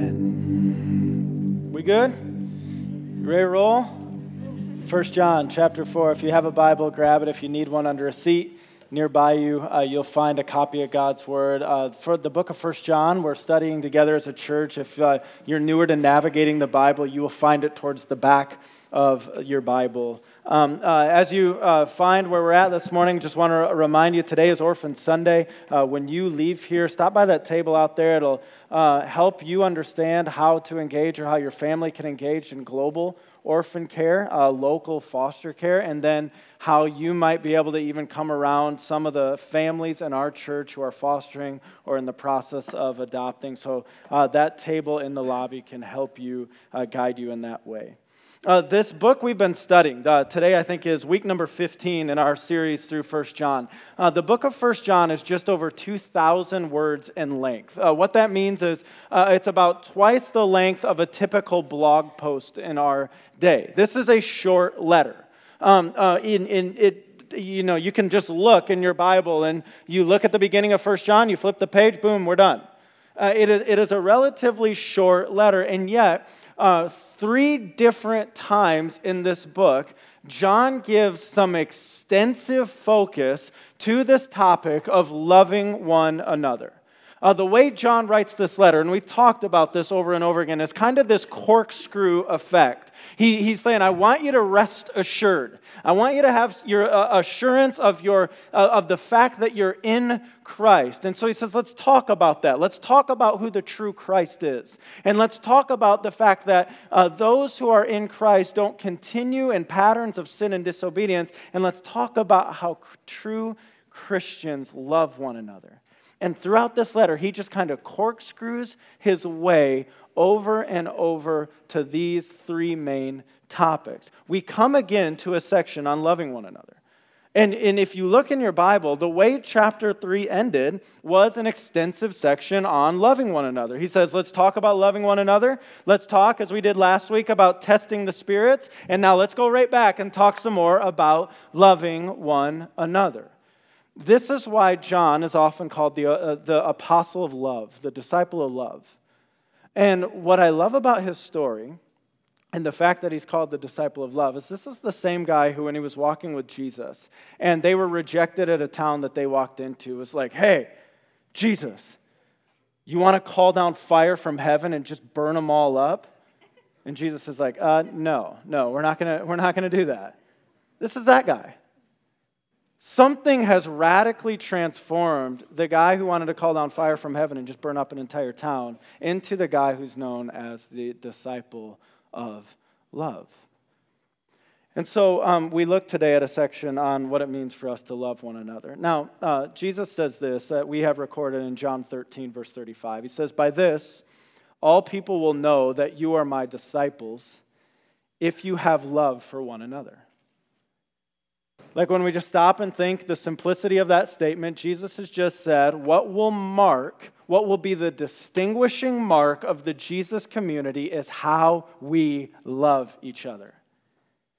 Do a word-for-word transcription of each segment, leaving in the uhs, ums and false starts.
Amen. We good? You ready to roll? First John chapter four. If you have a Bible, grab it. If you need one under a seat nearby you, uh, you'll find a copy of God's Word. Uh, for the book of First John, we're studying together as a church. If uh, you're newer to navigating the Bible, you will find it towards the back of your Bible. Um, uh, as you uh, find where we're at this morning, just want to remind you, today is Orphan Sunday. Uh, when you leave here, stop by that table out there. It'll uh, help you understand how to engage or how your family can engage in global orphan care, uh, local foster care, and then how you might be able to even come around some of the families in our church who are fostering or in the process of adopting. So uh, that table in the lobby can help you, uh, guide you in that way. Uh, this book we've been studying uh, today, I think, is week number fifteen in our series through First John. Uh, the book of First John is just over two thousand words in length. Uh, what that means is uh, it's about twice the length of a typical blog post in our day. This is a short letter. Um, uh, in, in it. You know, you can just look in your Bible and you look at the beginning of First John, you flip the page, boom, we're done. Uh, it, it is a relatively short letter, and yet uh, three different times in this book, John gives some extensive focus to this topic of loving one another. Uh, the way John writes this letter, and we talked about this over and over again, is kind of this corkscrew effect. He, he's saying, I want you to rest assured. I want you to have your uh, assurance of your uh, of the fact that you're in Christ. And so he says, let's talk about that. Let's talk about who the true Christ is. And let's talk about the fact that uh, those who are in Christ don't continue in patterns of sin and disobedience. And let's talk about how c- true Christians love one another. And throughout this letter, he just kind of corkscrews his way over and over to these three main topics. We come again to a section on loving one another. And, and if you look in your Bible, the way chapter three ended was an extensive section on loving one another. He says, let's talk about loving one another. Let's talk, as we did last week, about testing the spirits. And now let's go right back and talk some more about loving one another. This is why John is often called the, uh, the apostle of love, the disciple of love. And what I love about his story and the fact that he's called the disciple of love is this is the same guy who, when he was walking with Jesus, and they were rejected at a town that they walked into, was like, hey, Jesus, you want to call down fire from heaven and just burn them all up? And Jesus is like, uh, no, no, we're not gonna, we're not going to do that. This is that guy. Something has radically transformed the guy who wanted to call down fire from heaven and just burn up an entire town into the guy who's known as the disciple of love. And so um, we look today at a section on what it means for us to love one another. Now, uh, Jesus says this, that we have recorded in John thirteen, verse thirty-five. He says, by this, all people will know that you are my disciples if you have love for one another. Like when we just stop and think the simplicity of that statement, Jesus has just said, what will mark, what will be the distinguishing mark of the Jesus community is how we love each other.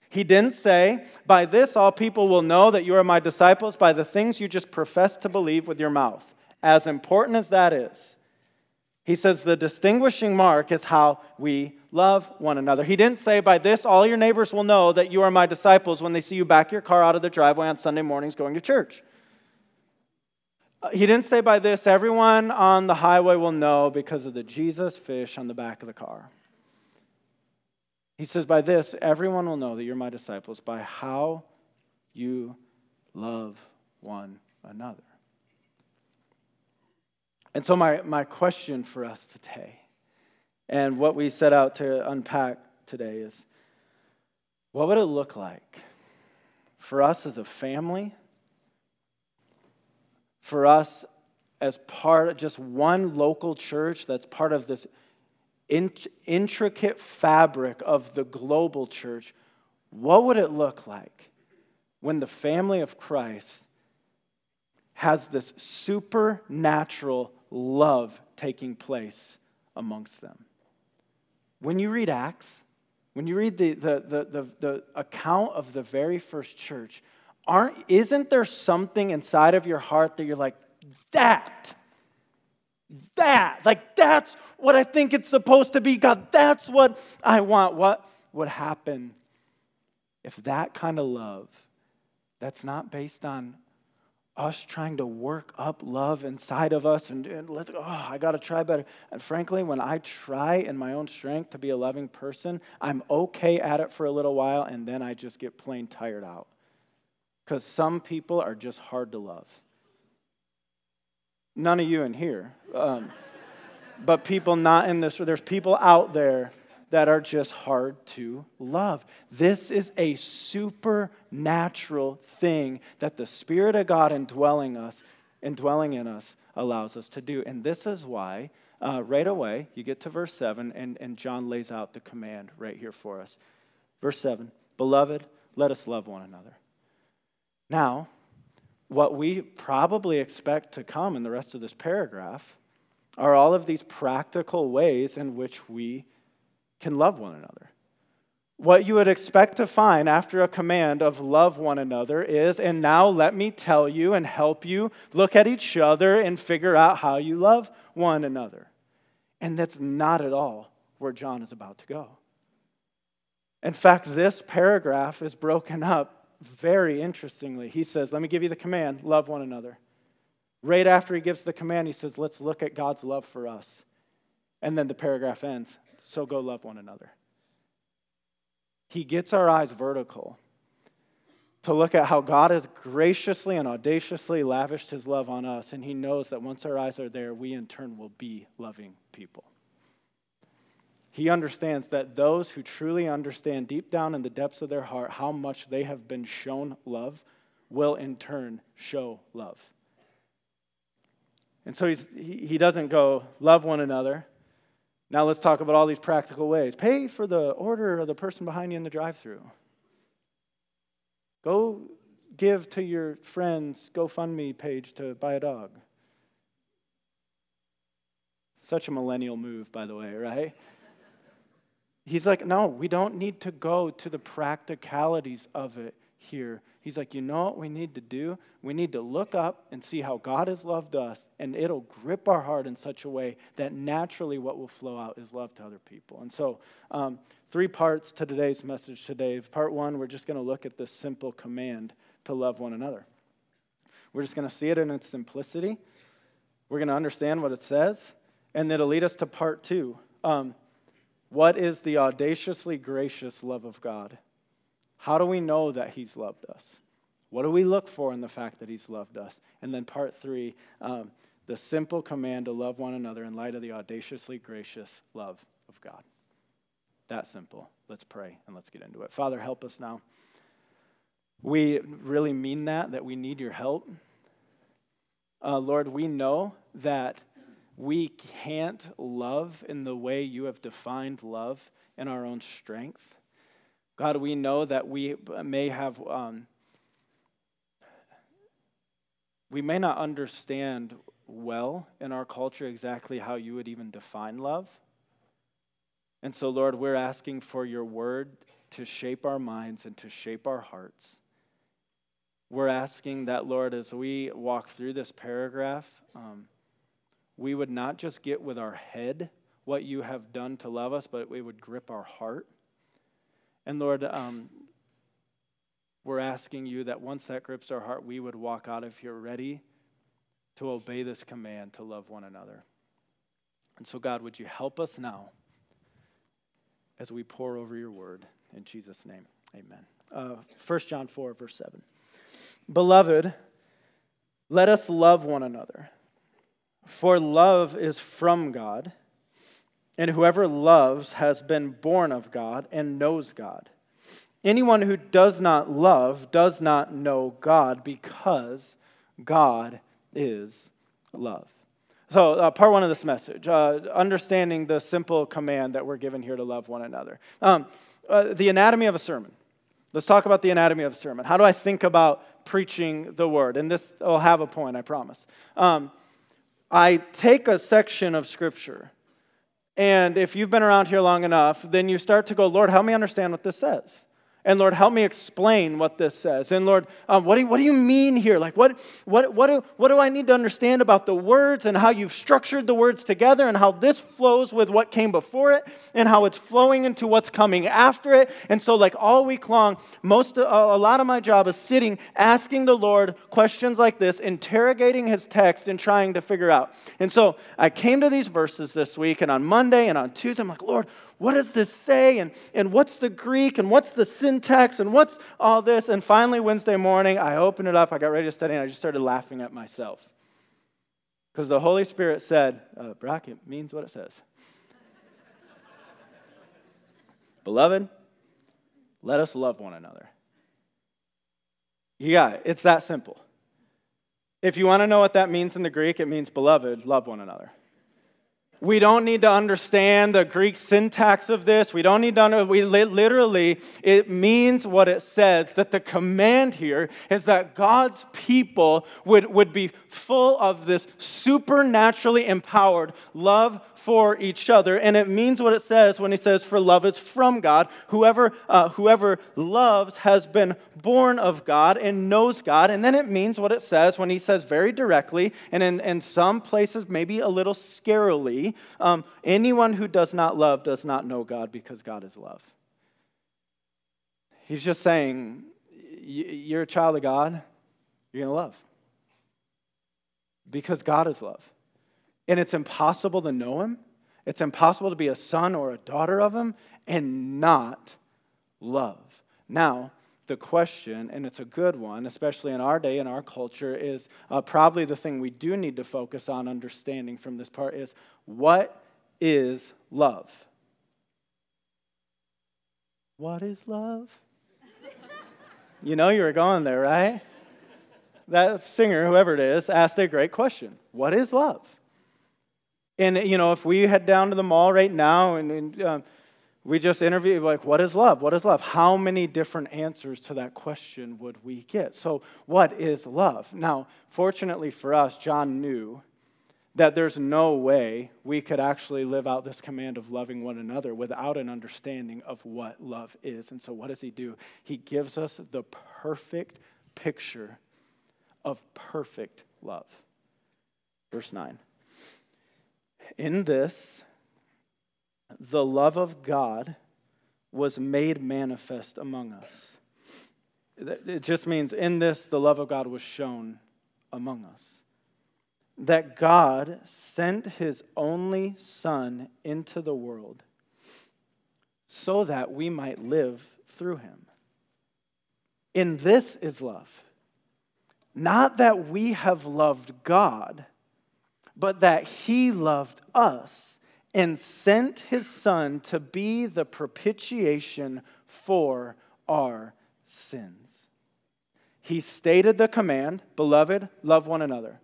He didn't say, by this all people will know that you are my disciples by the things you just profess to believe with your mouth. As important as that is, he says the distinguishing mark is how we love one another. He didn't say, by this, all your neighbors will know that you are my disciples when they see you back your car out of the driveway on Sunday mornings going to church. He didn't say, by this, everyone on the highway will know because of the Jesus fish on the back of the car. He says, by this, everyone will know that you're my disciples by how you love one another. And so my, my question for us today, and what we set out to unpack today is, what would it look like for us as a family, for us as part of just one local church that's part of this int- intricate fabric of the global church, what would it look like when the family of Christ has this supernatural love taking place amongst them? When you read Acts, when you read the the, the the the account of the very first church, aren't isn't there something inside of your heart that you're like, that, that. Like, that's what I think it's supposed to be. God, that's what I want. What would happen if that kind of love that's not based on us trying to work up love inside of us and, and let's, oh, I got to try better. And frankly, when I try in my own strength to be a loving person, I'm okay at it for a little while, and then I just get plain tired out. Because some people are just hard to love. None of you in here, um, but people not in this, there's people out there that are just hard to love. This is a supernatural thing that the Spirit of God indwelling us, indwelling in us allows us to do. And this is why uh, right away you get to verse seven and, and John lays out the command right here for us. Verse seven, beloved, let us love one another. Now, what we probably expect to come in the rest of this paragraph are all of these practical ways in which we can love one another. What you would expect to find after a command of love one another is, and now let me tell you and help you look at each other and figure out how you love one another. And that's not at all where John is about to go. In fact, this paragraph is broken up very interestingly. He says, let me give you the command, love one another. Right after he gives the command, he says, let's look at God's love for us. And then the paragraph ends. So go love one another. He gets our eyes vertical to look at how God has graciously and audaciously lavished his love on us, and he knows that once our eyes are there, we in turn will be loving people. He understands that those who truly understand deep down in the depths of their heart how much they have been shown love will in turn show love. And so he's, he, he doesn't go love one another. Now let's talk about all these practical ways. Pay for the order of the person behind you in the drive-thru. Go give to your friend's GoFundMe page to buy a dog. Such a millennial move, by the way, right? He's like, no, we don't need to go to the practicalities of it here. He's like, you know what we need to do? We need to look up and see how God has loved us, and it'll grip our heart in such a way that naturally what will flow out is love to other people. And so um, three parts to today's message today. Part one, we're just going to look at this simple command to love one another. We're just going to see it in its simplicity. We're going to understand what it says, and it'll lead us to part two. Um, what is the audaciously gracious love of God? How do we know that he's loved us? What do we look for in the fact that he's loved us? And then part three, um, the simple command to love one another in light of the audaciously gracious love of God. That simple. Let's pray and let's get into it. Father, help us now. We really mean that, that we need your help. Uh, Lord, we know that we can't love in the way you have defined love in our own strength. God, we know that we may have, um, we may not understand well in our culture exactly how you would even define love. And so, Lord, we're asking for your word to shape our minds and to shape our hearts. We're asking that, Lord, as we walk through this paragraph, um, we would not just get with our head what you have done to love us, but we would grip our heart. And Lord, um, we're asking you that once that grips our heart, we would walk out of here ready to obey this command to love one another. And so, God, would you help us now as we pour over your word? In Jesus' name, amen. Uh, First John four, verse seven. Beloved, let us love one another, for love is from God. And whoever loves has been born of God and knows God. Anyone who does not love does not know God, because God is love. So uh, part one of this message, uh, understanding the simple command that we're given here to love one another. Um, uh, the anatomy of a sermon. Let's talk about the anatomy of a sermon. How do I think about preaching the word? And this will have a point, I promise. Um, I take a section of Scripture. And if you've been around here long enough, then you start to go, Lord, help me understand what this says. And Lord, help me explain what this says. And Lord, um, what do you, what do you mean here? Like, what what what do what do I need to understand about the words and how you've structured the words together and how this flows with what came before it and how it's flowing into what's coming after it? And so, like all week long, most uh, a lot of my job is sitting asking the Lord questions like this, interrogating His text and trying to figure out. And so I came to these verses this week, and on Monday and on Tuesday, I'm like, Lord, what does this say? And and what's the Greek? And what's the sin? Text and what's all this? And finally Wednesday morning, I opened it up, I got ready to study, and I just started laughing at myself. Because the Holy Spirit said, uh, Brock, it means what it says. Beloved, let us love one another. You got it. It's that simple. If you want to know what that means in the Greek, it means, beloved, love one another. We don't need to understand the Greek syntax of this. We don't need to understand. We li- literally, it means what it says, that the command here is that God's people would, would be full of this supernaturally empowered love for each other. And it means what it says when he says, for love is from God. Whoever uh, whoever loves has been born of God and knows God. And then it means what it says when he says very directly, and in, in some places maybe a little scarily, um, anyone who does not love does not know God, because God is love. He's just saying, you're a child of God, you're going to love. Because God is love. And it's impossible to know Him. It's impossible to be a son or a daughter of Him and not love. Now, the question, and it's a good one, especially in our day, in our culture, is uh, probably the thing we do need to focus on understanding from this part is, what is love? What is love? You know you were going there, right? That singer, whoever it is, asked a great question. What is love? And, you know, if we head down to the mall right now and, and um, we just interview, like, what is love? What is love? How many different answers to that question would we get? So what is love? Now, fortunately for us, John knew that there's no way we could actually live out this command of loving one another without an understanding of what love is. And so what does he do? He gives us the perfect picture of perfect love. Verse nine. In this, the love of God was made manifest among us. It just means, in this, the love of God was shown among us. That God sent His only Son into the world so that we might live through Him. In this is love. Not that we have loved God, but that He loved us and sent His Son to be the propitiation for our sins. He stated the command, beloved, love one another.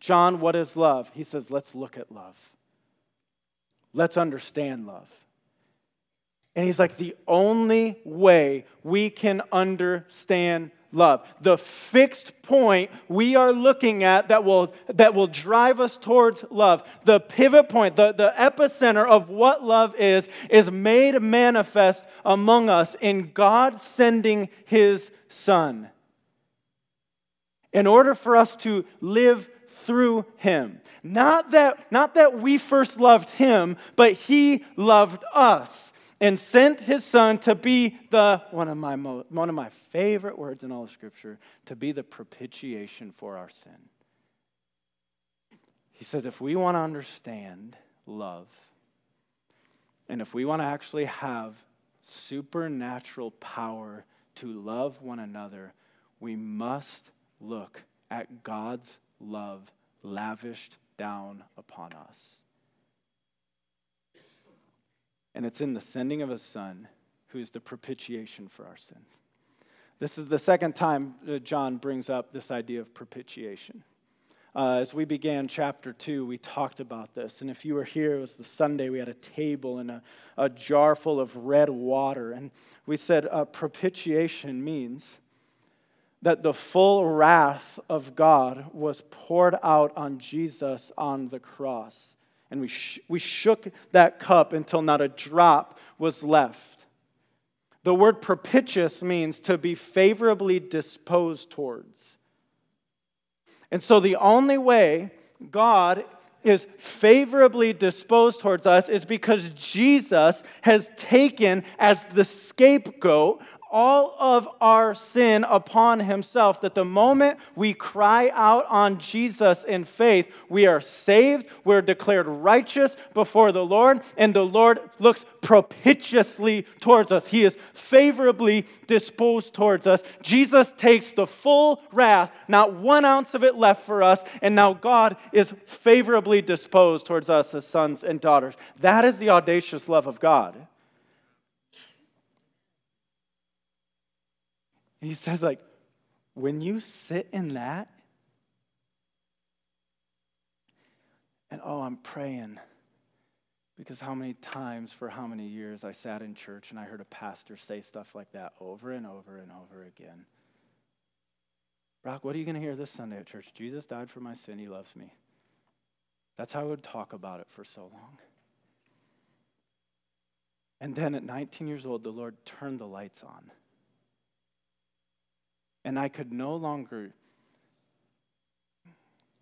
John, what is love? He says, let's look at love. Let's understand love. And he's like, the only way we can understand love, the fixed point we are looking at that will that will drive us towards love, the pivot point, the, the epicenter of what love is, is made manifest among us in God sending His Son. In order for us to live through Him. Not that, not that we first loved Him, but He loved us and sent His Son to be the, one of my mo- one of my favorite words in all of Scripture, to be the propitiation for our sin. He says, if we want to understand love, and if we want to actually have supernatural power to love one another, we must look at God's love lavished down upon us. And it's in the sending of His Son, who is the propitiation for our sins. This is the second time John brings up this idea of propitiation. Uh, as we began chapter two, we talked about this. And if you were here, it was the Sunday, we had a table and a, a jar full of red water. And we said uh, propitiation means that the full wrath of God was poured out on Jesus on the cross. And we sh- we shook that cup until not a drop was left. The word propitious means to be favorably disposed towards. And so the only way God is favorably disposed towards us is because Jesus has taken as the scapegoat all of our sin upon himself, that the moment we cry out on Jesus in faith, we are saved, we're declared righteous before the Lord, and the Lord looks propitiously towards us. He is favorably disposed towards us. Jesus takes the full wrath, not one ounce of it left for us, and now God is favorably disposed towards us as sons and daughters. That is the audacious love of God. He says, like, when you sit in that, and oh, I'm praying, because how many times for how many years I sat in church and I heard a pastor say stuff like that over and over and over again. Brock, what are you going to hear this Sunday at church? Jesus died for my sin. He loves me. That's how I would talk about it for so long. And then at nineteen years old, the Lord turned the lights on. And I could no longer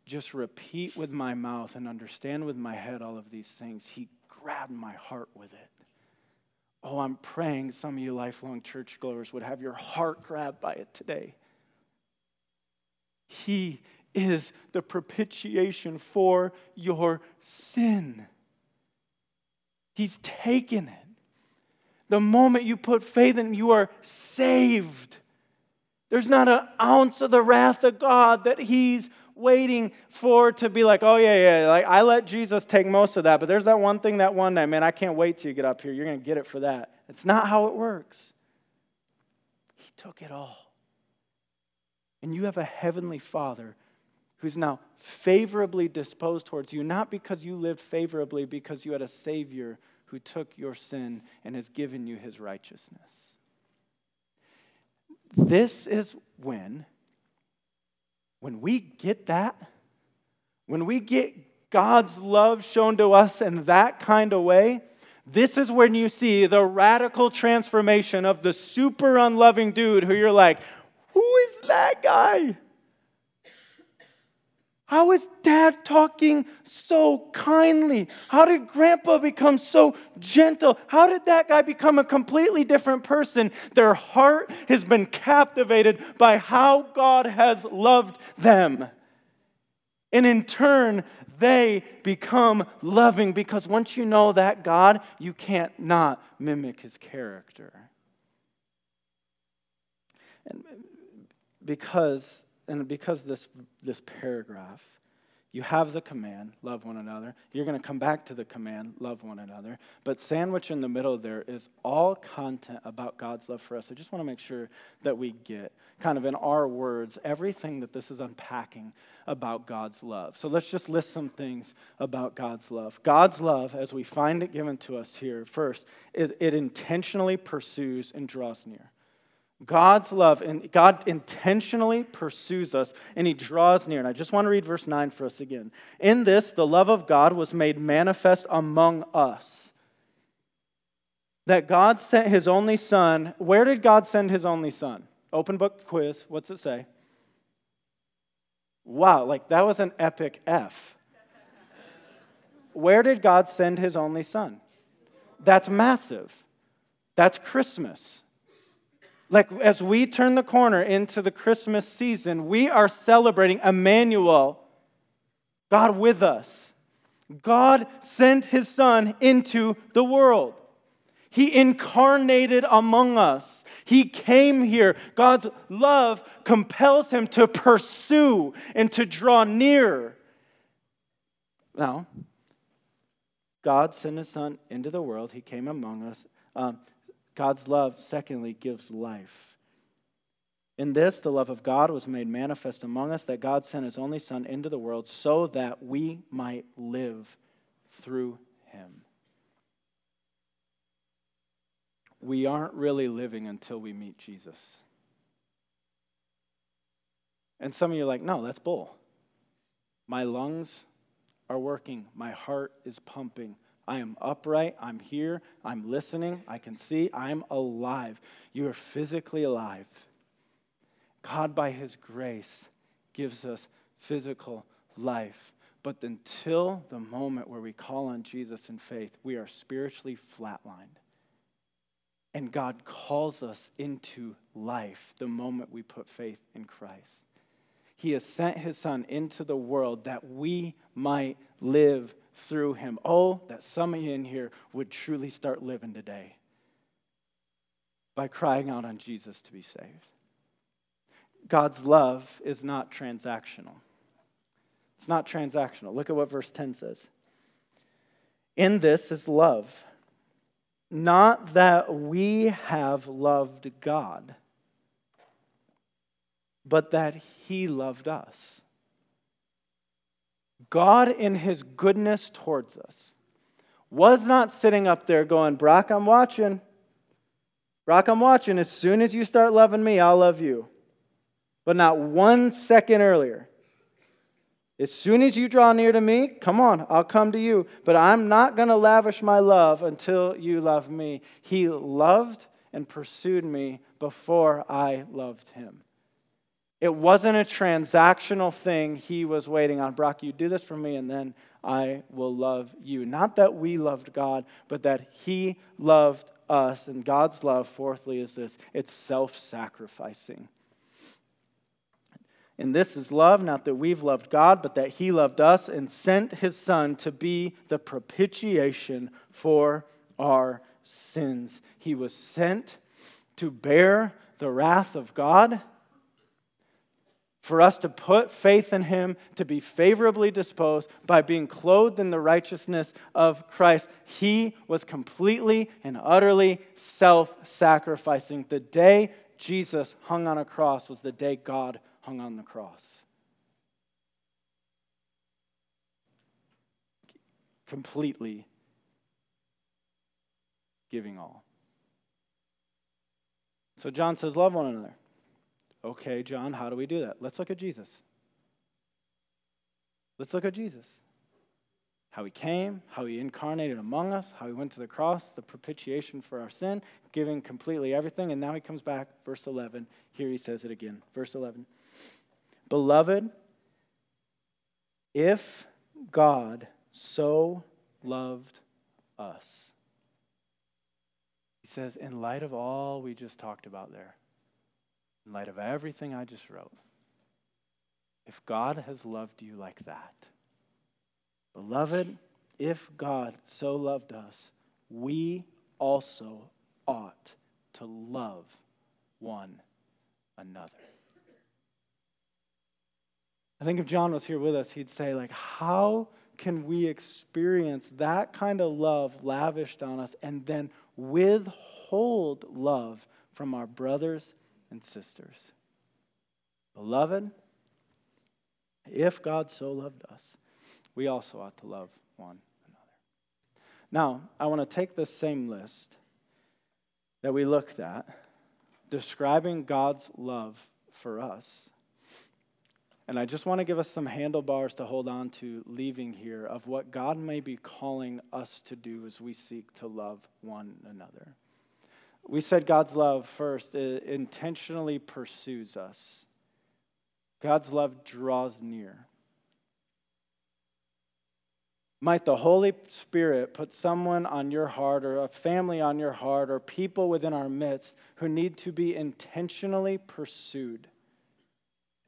just repeat with my mouth and understand with my head all of these things. He grabbed my heart with it. Oh, I'm praying some of you lifelong churchgoers would have your heart grabbed by it today. He is the propitiation for your sin. He's taken it. The moment you put faith in him, you are saved. There's not an ounce of the wrath of God that he's waiting for to be like, oh, yeah, yeah, like I let Jesus take most of that, but there's that one thing that one night, man, I can't wait till you get up here. You're going to get it for that. It's not how it works. He took it all. And you have a heavenly Father who's now favorably disposed towards you, not because you lived favorably, because you had a Savior who took your sin and has given you his righteousness. This is when, when we get that, when we get God's love shown to us in that kind of way, this is when you see the radical transformation of the super unloving dude who you're like, who is that guy? How is dad talking so kindly? How did grandpa become so gentle? How did that guy become a completely different person? Their heart has been captivated by how God has loved them. And in turn, they become loving, because once you know that God, you can't not mimic his character. And because... And because this this paragraph, you have the command, love one another. You're going to come back to the command, love one another. But sandwiched in the middle there is all content about God's love for us. I just want to make sure that we get, kind of in our words, everything that this is unpacking about God's love. So let's just list some things about God's love. God's love, as we find it given to us here, first, it, it intentionally pursues and draws near. God's love, and God intentionally pursues us, and he draws near. And I just want to read verse nine for us again. In this, the love of God was made manifest among us, that God sent his only Son. Where did God send his only Son? Open book quiz. What's it say? Wow, like that was an epic F. Where did God send his only Son? That's massive. That's Christmas. Like, as we turn the corner into the Christmas season, we are celebrating Emmanuel, God with us. God sent his Son into the world. He incarnated among us. He came here. God's love compels him to pursue and to draw near. Now, God sent his Son into the world. He came among us. Um, God's love, secondly, gives life. In this, the love of God was made manifest among us, that God sent his only Son into the world so that we might live through him. We aren't really living until we meet Jesus. And some of you are like, no, that's bull. My lungs are working. My heart is pumping. I am upright, I'm here, I'm listening, I can see, I'm alive. You are physically alive. God, by his grace, gives us physical life. But until the moment where we call on Jesus in faith, we are spiritually flatlined. And God calls us into life the moment we put faith in Christ. He has sent his Son into the world that we might live through him. Oh, that some of you in here would truly start living today by crying out on Jesus to be saved. God's love is not transactional. It's not transactional. Look at what verse ten says. In this is love. Not that we have loved God, but that he loved us. God, in his goodness towards us, was not sitting up there going, Brock, I'm watching. Brock, I'm watching. As soon as you start loving me, I'll love you. But not one second earlier. As soon as you draw near to me, come on, I'll come to you. But I'm not going to lavish my love until you love me. He loved and pursued me before I loved him. It wasn't a transactional thing he was waiting on. Brock, you do this for me and then I will love you. Not that we loved God, but that he loved us. And God's love, fourthly, is this. It's self-sacrificing. And this is love, not that we've loved God, but that he loved us and sent his Son to be the propitiation for our sins. He was sent to bear the wrath of God, for us to put faith in him, to be favorably disposed by being clothed in the righteousness of Christ. He was completely and utterly self-sacrificing. The day Jesus hung on a cross was the day God hung on the cross. Completely giving all. So John says, love one another. Okay, John, how do we do that? Let's look at Jesus. Let's look at Jesus. How he came, how he incarnated among us, how he went to the cross, the propitiation for our sin, giving completely everything, and now he comes back, verse eleven. Here he says it again, verse eleven. Beloved, if God so loved us, he says, in light of all we just talked about there, in light of everything I just wrote, if God has loved you like that, beloved, if God so loved us, we also ought to love one another. I think if John was here with us, he'd say, like, how can we experience that kind of love lavished on us and then withhold love from our brothers and sisters? Beloved, if God so loved us, we also ought to love one another. Now, I want to take this same list that we looked at, describing God's love for us. And I just want to give us some handlebars to hold on to leaving here of what God may be calling us to do as we seek to love one another. We said God's love first intentionally pursues us. God's love draws near. Might the Holy Spirit put someone on your heart or a family on your heart or people within our midst who need to be intentionally pursued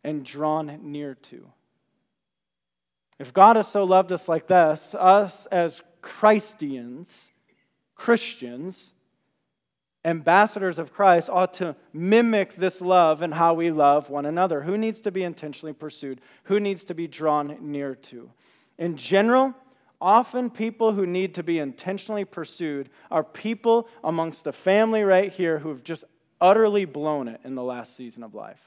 and drawn near to. If God has so loved us like this, us as Christians, Christians, ambassadors of Christ ought to mimic this love and how we love one another. Who needs to be intentionally pursued? Who needs to be drawn near to? In general, often people who need to be intentionally pursued are people amongst the family right here who have just utterly blown it in the last season of life.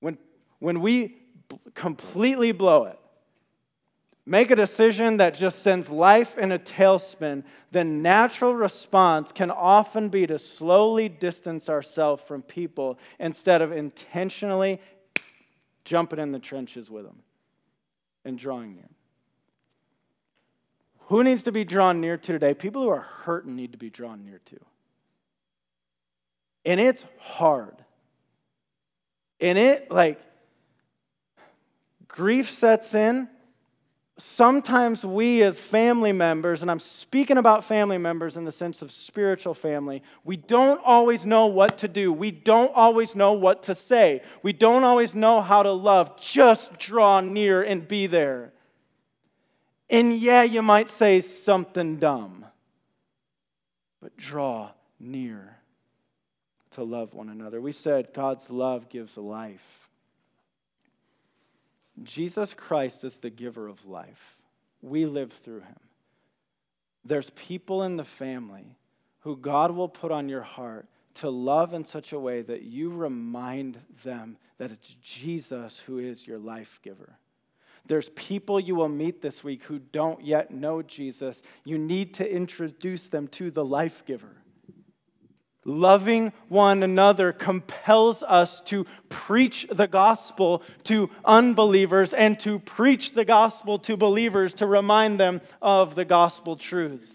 When, when we b- completely blow it, make a decision that just sends life in a tailspin, the natural response can often be to slowly distance ourselves from people instead of intentionally jumping in the trenches with them and drawing near. Who needs to be drawn near to today? People who are hurting need to be drawn near to. And it's hard. And it, like, grief sets in. Sometimes we as family members, and I'm speaking about family members in the sense of spiritual family, we don't always know what to do. We don't always know what to say. We don't always know how to love. Just draw near and be there. And yeah, you might say something dumb, but draw near to love one another. We said God's love gives life. Jesus Christ is the giver of life. We live through him. There's people in the family who God will put on your heart to love in such a way that you remind them that it's Jesus who is your life giver. There's people you will meet this week who don't yet know Jesus. You need to introduce them to the life giver. Loving one another compels us to preach the gospel to unbelievers and to preach the gospel to believers to remind them of the gospel truths.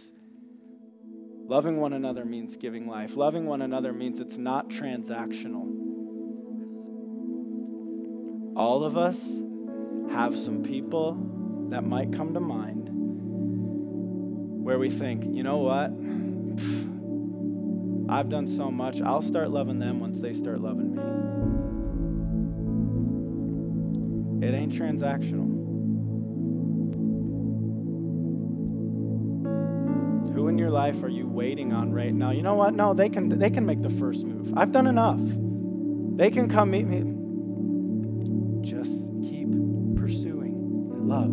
Loving one another means giving life. Loving one another means it's not transactional. All of us have some people that might come to mind where we think, you know what? I've done so much. I'll start loving them once they start loving me. It ain't transactional. Who in your life are you waiting on right now? You know what? No, they can they can make the first move. I've done enough. They can come meet me. Just keep pursuing love.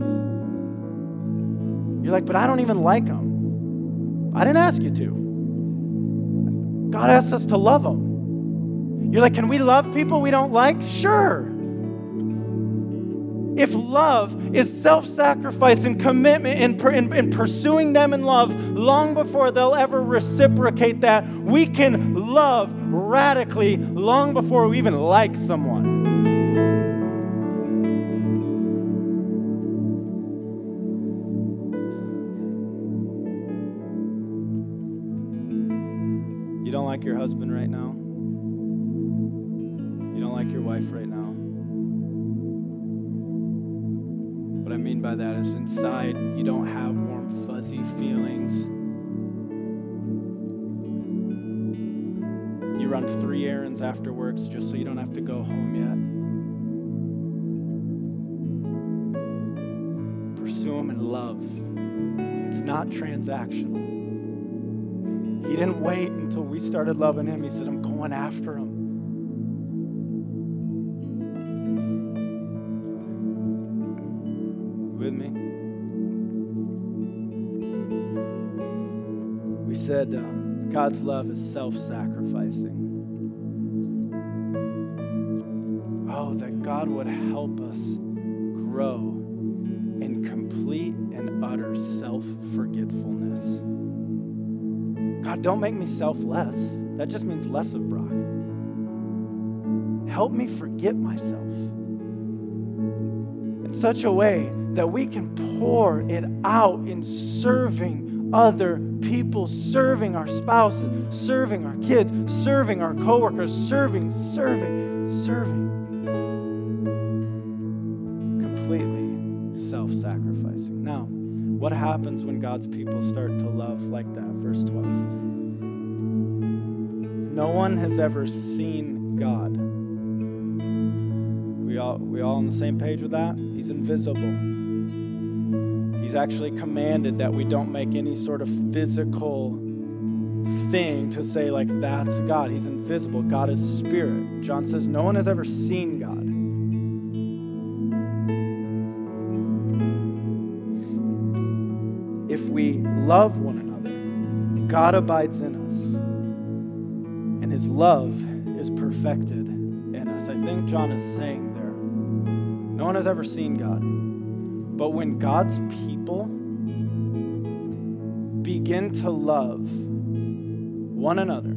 You're like, but I don't even like them. I didn't ask you to. God asks us to love them. You're like, can we love people we don't like? Sure. If love is self-sacrifice and commitment and, per, and, and pursuing them in love long before they'll ever reciprocate that, we can love radically long before we even like someone. Your husband right now. You don't like your wife right now. What I mean by that is inside you don't have warm, fuzzy feelings. You run three errands after work just so you don't have to go home yet. Pursue them in love. It's not transactional. He didn't wait until we started loving him. He said, I'm going after him. With me? We said um, God's love is self-sacrificing. Oh, that God would help us grow in complete and utter self-forgetfulness. God, don't make me selfless. That just means less of Brock. Help me forget myself in such a way that we can pour it out in serving other people, serving our spouses, serving our kids, serving our coworkers, serving, serving, serving. Completely self-sacrificing. Now, what happens when God's people start to love like that? Verse twelve. No one has ever seen God. We all, we all on the same page with that? He's invisible. He's actually commanded that we don't make any sort of physical thing to say, like, that's God. He's invisible. God is spirit. John says, no one has ever seen God. If we love one another, God abides in us, and his love is perfected in us. I think John is saying there, no one has ever seen God. But when God's people begin to love one another,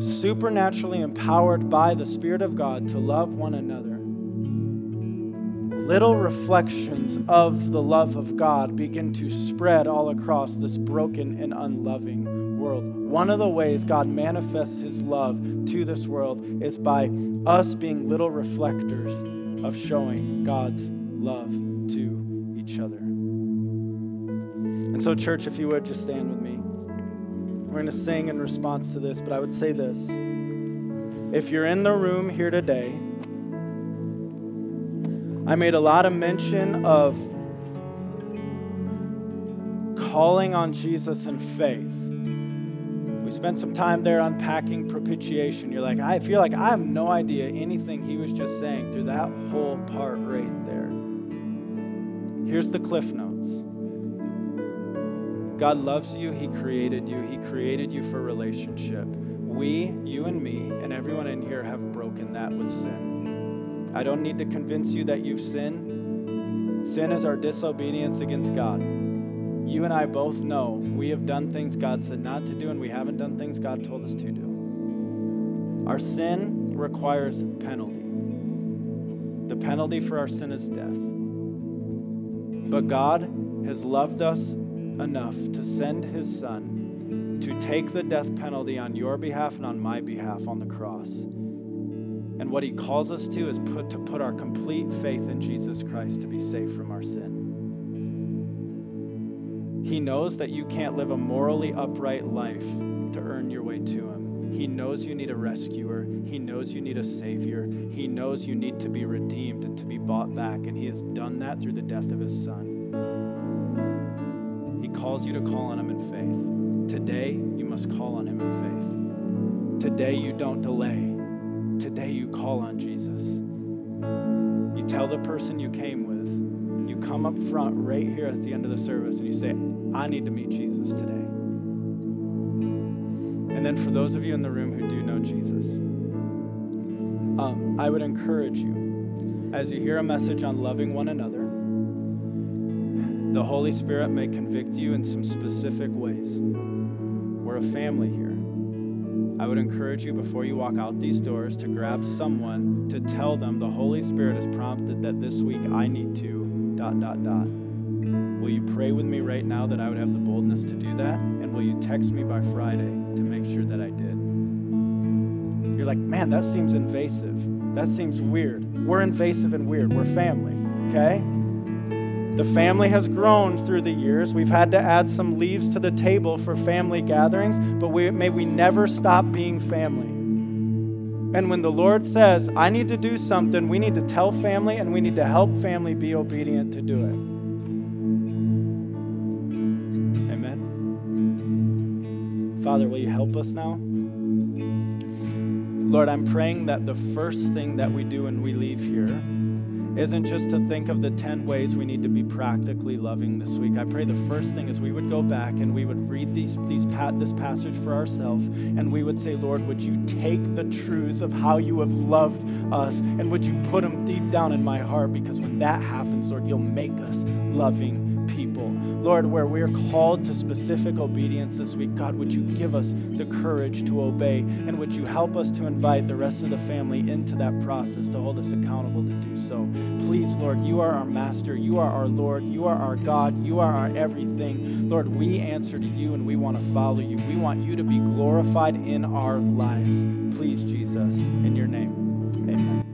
supernaturally empowered by the Spirit of God to love one another, little reflections of the love of God begin to spread all across this broken and unloving world. One of the ways God manifests his love to this world is by us being little reflectors of showing God's love to each other. And so, church, if you would just stand with me. We're going to sing in response to this, but I would say this. If you're in the room here today, I made a lot of mention of calling on Jesus in faith. We spent some time there unpacking propitiation. You're like, I feel like I have no idea anything he was just saying through that whole part right there. Here's the Cliff Notes. God loves you. He created you. He created you for relationship. We, you and me, and everyone in here have broken that with sin. I don't need to convince you that you've sinned. Sin is our disobedience against God. You and I both know we have done things God said not to do, and we haven't done things God told us to do. Our sin requires penalty. The penalty for our sin is death. But God has loved us enough to send his son to take the death penalty on your behalf and on my behalf on the cross. And what he calls us to is put to put our complete faith in Jesus Christ to be saved from our sin. He knows that you can't live a morally upright life to earn your way to him. He knows you need a rescuer. He knows you need a savior. He knows you need to be redeemed and to be bought back, and he has done that through the death of his son. Calls you to call on him in faith. Today, you must call on him in faith. Today, you don't delay. Today, you call on Jesus. You tell the person you came with, you come up front right here at the end of the service, and you say, I need to meet Jesus today. And then for those of you in the room who do know Jesus, um, I would encourage you, as you hear a message on loving one another, the Holy Spirit may convict you in some specific ways. We're a family here. I would encourage you before you walk out these doors to grab someone to tell them the Holy Spirit has prompted that this week I need to dot, dot, dot. Will you pray with me right now that I would have the boldness to do that? And will you text me by Friday to make sure that I did? You're like, man, that seems invasive. That seems weird. We're invasive and weird. We're family, okay? The family has grown through the years. We've had to add some leaves to the table for family gatherings, but we, may we never stop being family. And when the Lord says, I need to do something, we need to tell family and we need to help family be obedient to do it. Amen. Father, will you help us now? Lord, I'm praying that the first thing that we do when we leave here isn't just to think of the ten ways we need to be practically loving this week. I pray the first thing is we would go back and we would read these, these this passage for ourselves, and we would say, Lord, would you take the truths of how you have loved us, and would you put them deep down in my heart? Because when that happens, Lord, you'll make us loving people. Lord, where we're called to specific obedience this week, God, would you give us the courage to obey, and would you help us to invite the rest of the family into that process to hold us accountable to do so? Please, Lord, you are our master. You are our Lord. You are our God. You are our everything. Lord, we answer to you and we want to follow you. We want you to be glorified in our lives. Please, Jesus, in your name, amen.